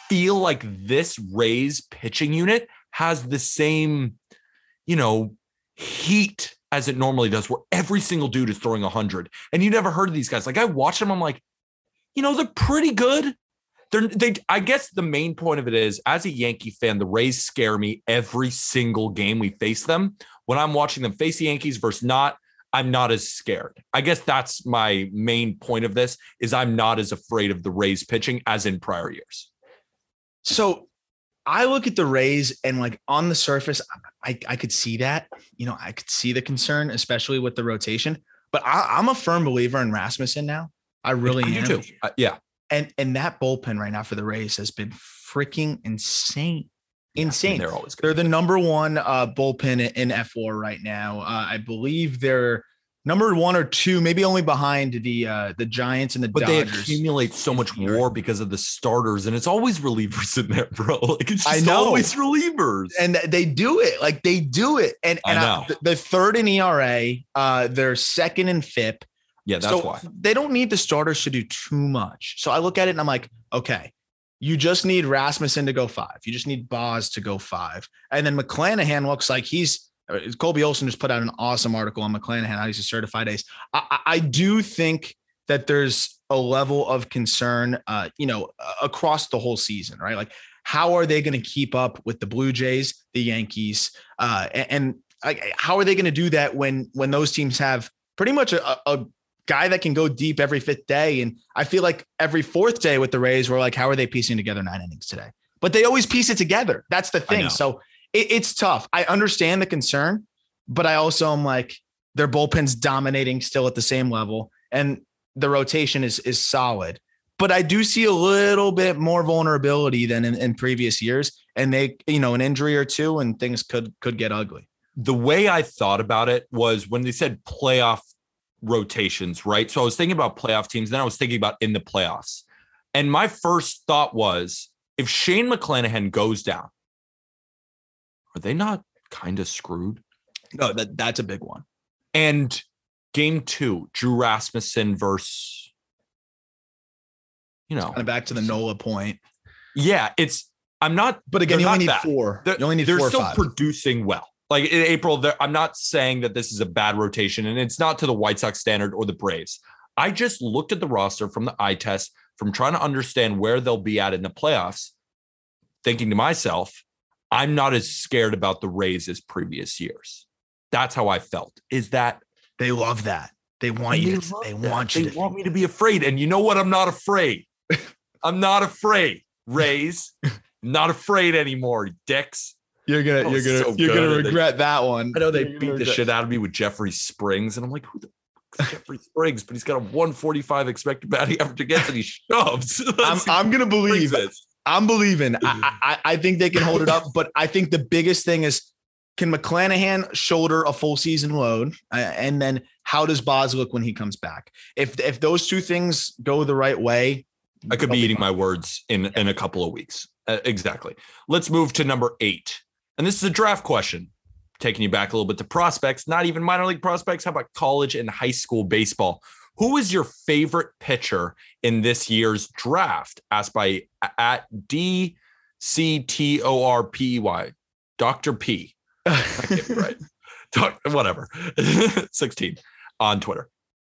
feel like this Rays pitching unit has the same, you know, heat as it normally does, where every single dude is throwing a hundred. And you never heard of these guys. Like, I watch them, I'm like, you know, they're pretty good. They're, they, I guess the main point of it is, as a Yankee fan, the Rays scare me every single game we face them. When I'm watching them face the Yankees versus not, I'm not as scared. I guess that's my main point of this, is I'm not as afraid of the Rays pitching as in prior years. So I look at the Rays and, like, on the surface, I, I could see that, you know, I could see the concern, especially with the rotation, but I, I'm a firm believer in Rasmussen now. I really I am. Too. Uh, yeah. And, and that bullpen right now for the Rays has been freaking insane. Insane. I mean, they're always good. They're the number one uh, bullpen in F four right now. Uh, I believe they're number one or two, maybe only behind the uh, the Giants and the but Dodgers. But they accumulate so much war because of the starters, and it's always relievers in there, bro. Like, it's just I know. always relievers. And they do it. Like, they do it. And and I I, they're third in E R A. Uh, they're second in F I P. Yeah, that's so why. They don't need the starters to do too much. So I look at it, and I'm like, okay, you just need Rasmussen to go five. You just need Boz to go five. And then McClanahan looks like he's – Colby Olson just put out an awesome article on McClanahan, how he's a certified ace. I, I do think that there's a level of concern, uh, you know, across the whole season, right? Like, how are they going to keep up with the Blue Jays, the Yankees, uh, and, and I, how are they going to do that when when those teams have pretty much a, a guy that can go deep every fifth day? And I feel like every fourth day with the Rays, we're like, how are they piecing together nine innings today? But they always piece it together. That's the thing. So it's tough. I understand the concern, but I also am like, their bullpen's dominating still at the same level, and the rotation is is solid. But I do see a little bit more vulnerability than in, in previous years, and they, you know, an injury or two, and things could could get ugly. The way I thought about it was when they said playoff rotations, right? So I was thinking about playoff teams, then I was thinking about in the playoffs, and my first thought was, if Shane McClanahan goes down, are they not kind of screwed? No, that, that's a big one. And game two, Drew Rasmussen versus, you know. Kind of back to the Nola point. Yeah, it's, I'm not. But again, you only need four. You only need four or five. They're still producing well. Like, in April, I'm not saying that this is a bad rotation, and it's not to the White Sox standard or the Braves. I just looked at the roster from the eye test, from trying to understand where they'll be at in the playoffs, thinking to myself, I'm not as scared about the Rays as previous years. That's how I felt. Is that they love that. They want you to, they that. want you they to want me to be afraid. And you know what? I'm not afraid. I'm not afraid. Rays, not afraid anymore, dicks. You're going to you're going to so you're going to regret they, that one. I know they you're beat the regret. shit out of me with Jeffrey Springs, and I'm like, who the Jeffrey Springs, but he's got a one forty-five expected batting average against, and he shoves. I'm, I'm going to believe it. I'm believing. I, I, I think they can hold it up, but I think the biggest thing is, can McClanahan shoulder a full season load? And then how does Boz look when he comes back? If if those two things go the right way, I could be eating my words in, in a couple of weeks. Uh, exactly. Let's move to number eight. And this is a draft question, taking you back a little bit to prospects, not even minor league prospects. How about college and high school baseball? Who is your favorite pitcher in this year's draft? Asked by at D C T O R P E Y, Doctor P. I can't be right. Talk, whatever. sixteen on Twitter.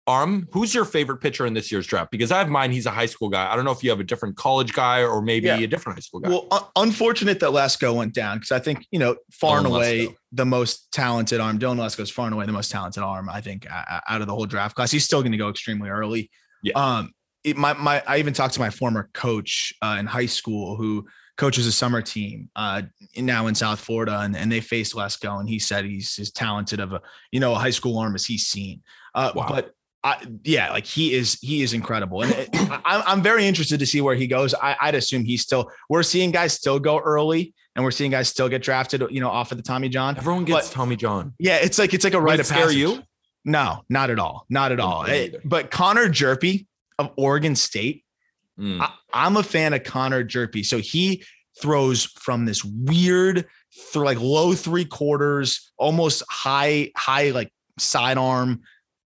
Arm, who's your favorite pitcher in this year's draft? Because I have mine. He's a high school guy. I don't know if you have a different college guy or maybe yeah. a different high school guy. Well, un- unfortunate that Lesko went down, because I think, you know, far Dylan and away Lesko. the most talented arm. Dylan Lesko is far and away the most talented arm, I think, out of the whole draft class. He's still going to go extremely early. Yeah. Um, it, my, my, I even talked to my former coach uh, in high school who coaches a summer team uh, now in South Florida, and, and they faced Lesko, and he said he's as talented of a, you know, a high school arm as he's seen. Uh, wow. But I, yeah, like he is, he is incredible. And it, I, I'm very interested to see where he goes. I, I'd assume he's still, we're seeing guys still go early, and we're seeing guys still get drafted, you know, off of the Tommy John. Everyone gets but, Tommy John. Yeah. It's like, it's like a rite of passage. Scare you? No, not at all. Not at all. It, but Connor Jerpy of Oregon State, mm. I, I'm a fan of Connor Jerpy. So he throws from this weird through like low three quarters, almost high, high, like sidearm,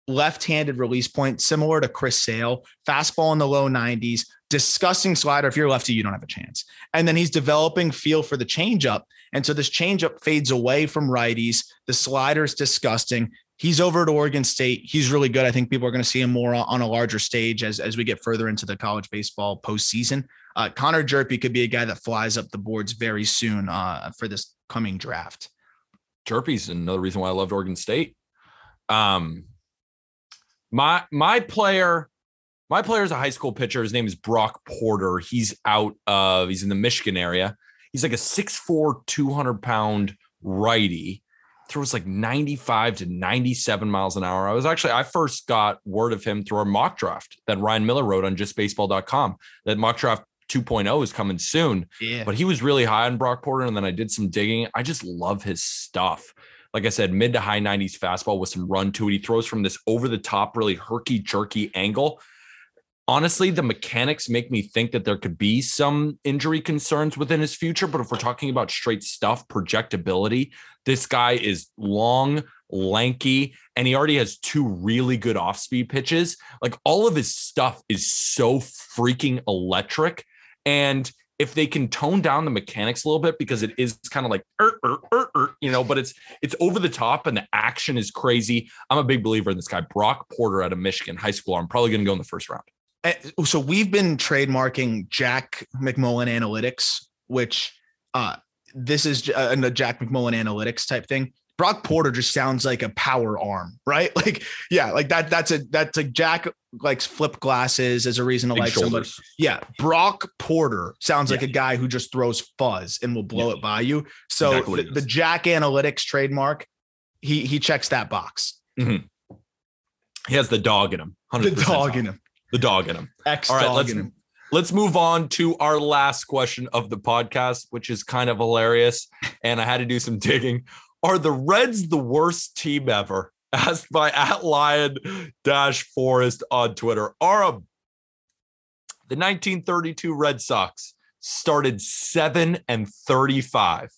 left-handed release point, similar to Chris Sale, fastball in the low nineties, disgusting slider. If you're lefty, you don't have a chance. And then he's developing feel for the changeup. And so this changeup fades away from righties. The slider's disgusting. He's over at Oregon State. He's really good. I think people are going to see him more on a larger stage as, as we get further into the college baseball postseason. Uh, Connor Jerpy could be a guy that flies up the boards very soon uh, for this coming draft. Jerpy's another reason why I loved Oregon State. Um, My my player, my player is a high school pitcher. His name is Brock Porter. He's out of, he's in the Michigan area. He's like a six four, two hundred pound righty. Throws like ninety-five to ninety-seven miles an hour. I was actually, I first got word of him through our mock draft that Ryan Miller wrote on just baseball dot com. That mock draft two point oh is coming soon. Yeah. But he was really high on Brock Porter. And then I did some digging. I just love his stuff. Like I said, mid to high nineties fastball with some run to it. He throws from this over the top, really herky jerky angle. Honestly, the mechanics make me think that there could be some injury concerns within his future. But if we're talking about straight stuff, projectability, this guy is long, lanky, and he already has two really good off speed pitches. Like all of his stuff is so freaking electric. And if they can tone down the mechanics a little bit, because it is kind of like, er, er, er, er, you know, but it's it's over the top and the action is crazy. I'm a big believer in this guy, Brock Porter out of Michigan, high school. I'm probably going to go in the first round. So we've been trademarking Jack McMullen Analytics, which uh, this is a Jack McMullen Analytics type thing. Brock Porter just sounds like a power arm, right? Like, yeah, like that. That's a that's a Jack likes flip glasses as a reason to big like shoulders. Somebody. Yeah, Brock Porter sounds yeah. like a guy who just throws fuzz and will blow yeah. it by you. So exactly the, the Jack Analytics trademark, he he checks that box. Mm-hmm. He has the dog in him. one hundred percent the dog in him. The dog in him. X All right, dog let's, in him. Let's move on to our last question of the podcast, which is kind of hilarious, and I had to do some digging. Are the Reds the worst team ever? Asked by at Lion-Forest on Twitter. Aram, the nineteen thirty-two Red Sox started seven and thirty-five.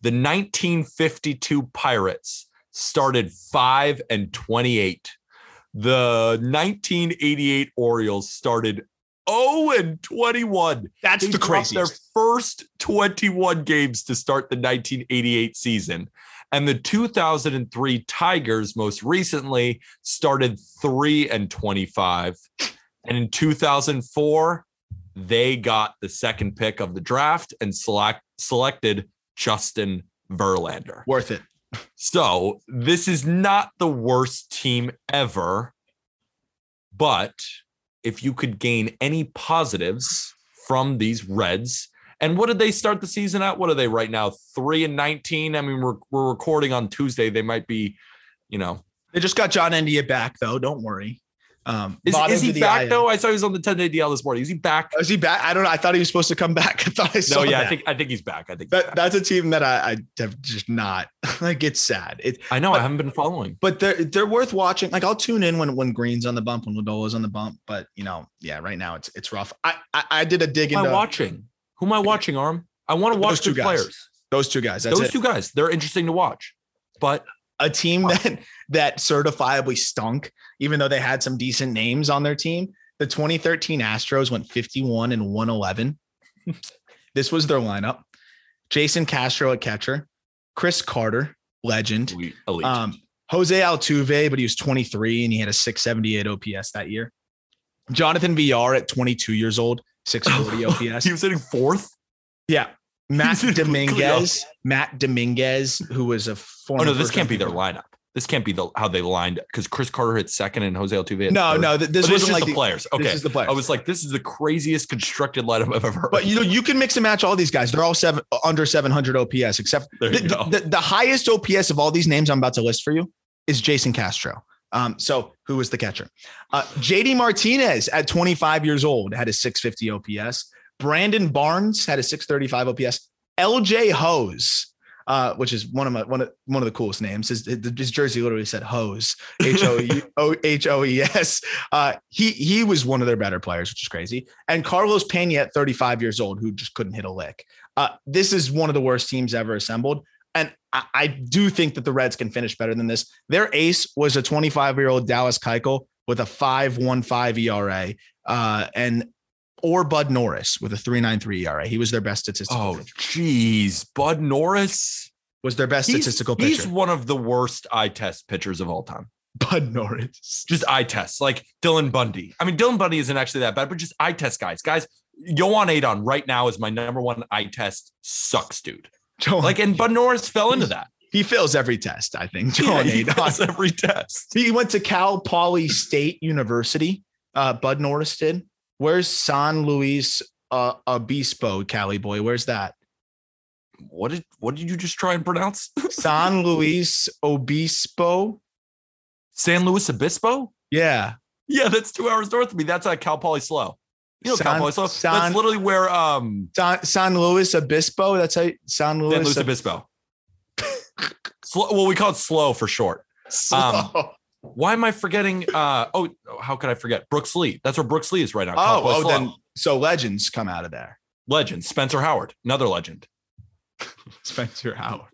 The nineteen fifty-two Pirates started five and twenty-eight. The nineteen eighty-eight Orioles started oh and twenty-one. That's they the craziest. Their first twenty-one games to start the nineteen eighty-eight season. And the two thousand three Tigers most recently started three and twenty-five. And in two thousand four, they got the second pick of the draft and select, selected Justin Verlander. Worth it. So this is not the worst team ever, but if you could gain any positives from these Reds. And what did they start the season at? What are they right now? three and nineteen. I mean, we're, we're recording on Tuesday. They might be, you know, they just got John India back though. Don't worry. Um, is, is he back island. though? I saw he was on the ten-day D L this morning. Is he back? Is he back? I don't know. I thought he was supposed to come back. I thought I saw No, yeah, that. I think I think he's back. I think that, back. that's a team that I, I have just not. Like, it's sad. It, I know. But I haven't been following. But they're they're worth watching. Like, I'll tune in when when Green's on the bump, when Lodola's on the bump. But you know, yeah, right now it's it's rough. I I, I did a dig into. Who am I watching? Who am I watching? Arm. I want to watch those two guys. players. Those two guys. That's those it. two guys. They're interesting to watch. But a team that that certifiably stunk, even though they had some decent names on their team. The twenty thirteen Astros went fifty-one and one eleven. This was their lineup. Jason Castro at catcher, Chris Carter, legend, elite. Um, Jose Altuve, but he was twenty-three and he had a six seventy-eight O P S that year. Jonathan Villar at twenty-two years old, six forty O P S. He was sitting fourth. Yeah. Matt Dominguez, Matt Dominguez, who was a former. Oh no, this can't be their lineup. This can't be the how they lined up because Chris Carter hit second and Jose Altuve. Hit no, third. no, th- this, this wasn't like the players. Okay, this is the players. I was like, this is the craziest constructed lineup I've ever heard. But you know, you can mix and match all these guys. They're all seven under seven hundred O P S, except the, the, the, the highest O P S of all these names I'm about to list for you is Jason Castro. Um, so who was the catcher? Uh, J D Martinez at twenty-five years old had a six fifty O P S. Brandon Barnes had a six thirty-five O P S. L J Hose, uh, which is one of my one of one of the coolest names. His, his jersey literally said Hose, H O E S. Uh, he he was one of their better players, which is crazy. And Carlos Pena at thirty-five years old, who just couldn't hit a lick. Uh, this is one of the worst teams ever assembled. And I, I do think that the Reds can finish better than this. Their ace was a twenty-five-year-old Dallas Keuchel with a five point one five E R A. Uh, and Or Bud Norris with a three point nine three E R A. He was their best statistical oh, pitcher. Oh, geez. Bud Norris was their best he's, statistical pitcher. He's one of the worst eye test pitchers of all time. Bud Norris. Just eye tests, like Dylan Bundy. I mean, Dylan Bundy isn't actually that bad, but just eye test guys. Guys, Yoan Adon right now is my number one eye test. Sucks, dude. Joan, like, and Bud Norris fell into that. He fails every test, I think. Joan yeah, Adon. He fails every test. He went to Cal Poly State University. Uh, Bud Norris did. Where's San Luis uh, Obispo, Cali boy? Where's that? What did what did you just try and pronounce? San Luis Obispo, San Luis Obispo. Yeah, yeah, that's two hours north of me. That's a Cal Poly Slow. You know, San, Cal Poly Slow. San, that's literally where um San, San Luis Obispo. That's how San Luis, San Luis Obispo. Slow, well, we call it Slow for short. Slow. Um, Why am I forgetting? Uh, oh, how could I forget? Brooks Lee. That's where Brooks Lee is right now. Oh, oh then so legends come out of there. Legends. Spencer Howard, another legend. Spencer Howard.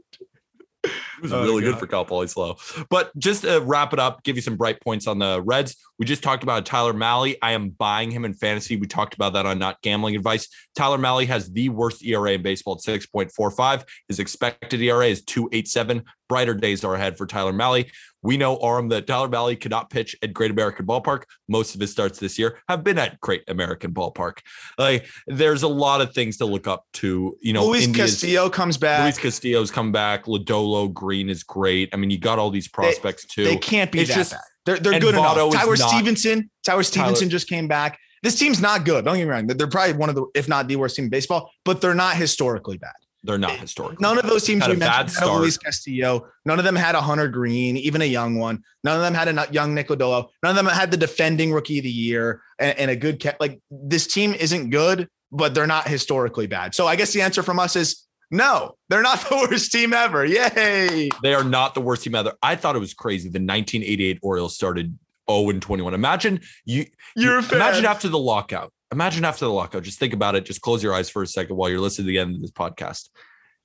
It was oh, really God. good for Cal Poly Slow. But just to wrap it up, give you some bright points on the Reds. We just talked about Tyler Mahle. I am buying him in fantasy. We talked about that on Not Gambling Advice. Tyler Mahle has the worst E R A in baseball at six point four five. His expected E R A is two point eight seven. Brighter days are ahead for Tyler Mahle. We know, Aram, that Tyler Mahle could not pitch at Great American Ballpark. Most of his starts this year have been at Great American Ballpark. Like, there's a lot of things to look up to. You know, Luis India's, Castillo comes back. Luis Castillo's come back. Lodolo Green is great. I mean, you got all these prospects they, too. They can't be it's that just, bad. They're they're good Votto enough. Tyler Stevenson. Tyler Stevenson Tyler. just came back. This team's not good. Don't get me wrong. They're probably one of the, if not the worst team in baseball, but they're not historically bad. They're not historical. None of those teams we mentioned had Luis Castillo. None of them had a Hunter Green, even a young one. None of them had a young Nick Lodolo. None of them had the defending rookie of the year and, and a good – like, this team isn't good, but they're not historically bad. So I guess the answer from us is no, they're not the worst team ever. Yay. They are not the worst team ever. I thought it was crazy. The nineteen eighty-eight Orioles started oh and twenty-one. Imagine you, You're you – imagine after the lockout. Imagine after the lockout, just think about it. Just close your eyes for a second while you're listening to the end of this podcast.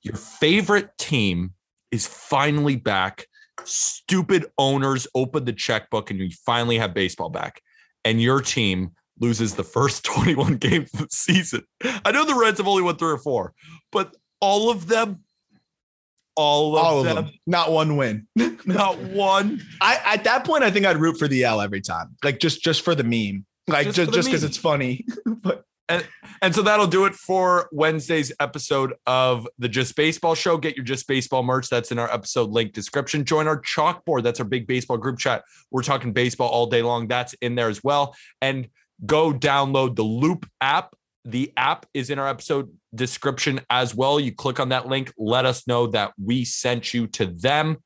Your favorite team is finally back. Stupid owners open the checkbook and you finally have baseball back. And your team loses the first twenty-one games of the season. I know the Reds have only won three or four, but all of them, all of, all of them, them, not one win, not one. I, at that point, I think I'd root for the L every time. Like just, just for the meme. Like just just because it's funny. But and, and so that'll do it for Wednesday's episode of the Just Baseball Show. Get your Just Baseball merch. That's in our episode link description. Join our chalkboard. That's our big baseball group chat. We're talking baseball all day long. That's in there as well. And go download the Loop app. The app is in our episode description as well. You click on that link. Let us know that we sent you to them.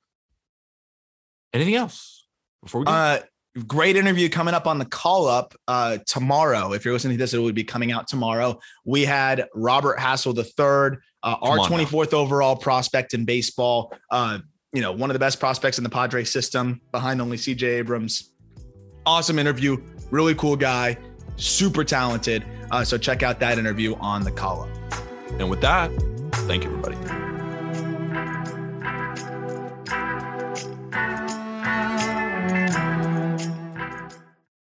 Anything else before we go? Uh, Great interview coming up on the call up uh, tomorrow. If you're listening to this, it would be coming out tomorrow. We had Robert Hassel the uh, third, our twenty-fourth overall prospect in baseball. Uh, you know, one of the best prospects in the Padres system, behind only C J Abrams. Awesome interview. Really cool guy. Super talented. Uh, so check out that interview on the call up. And with that, thank you, everybody.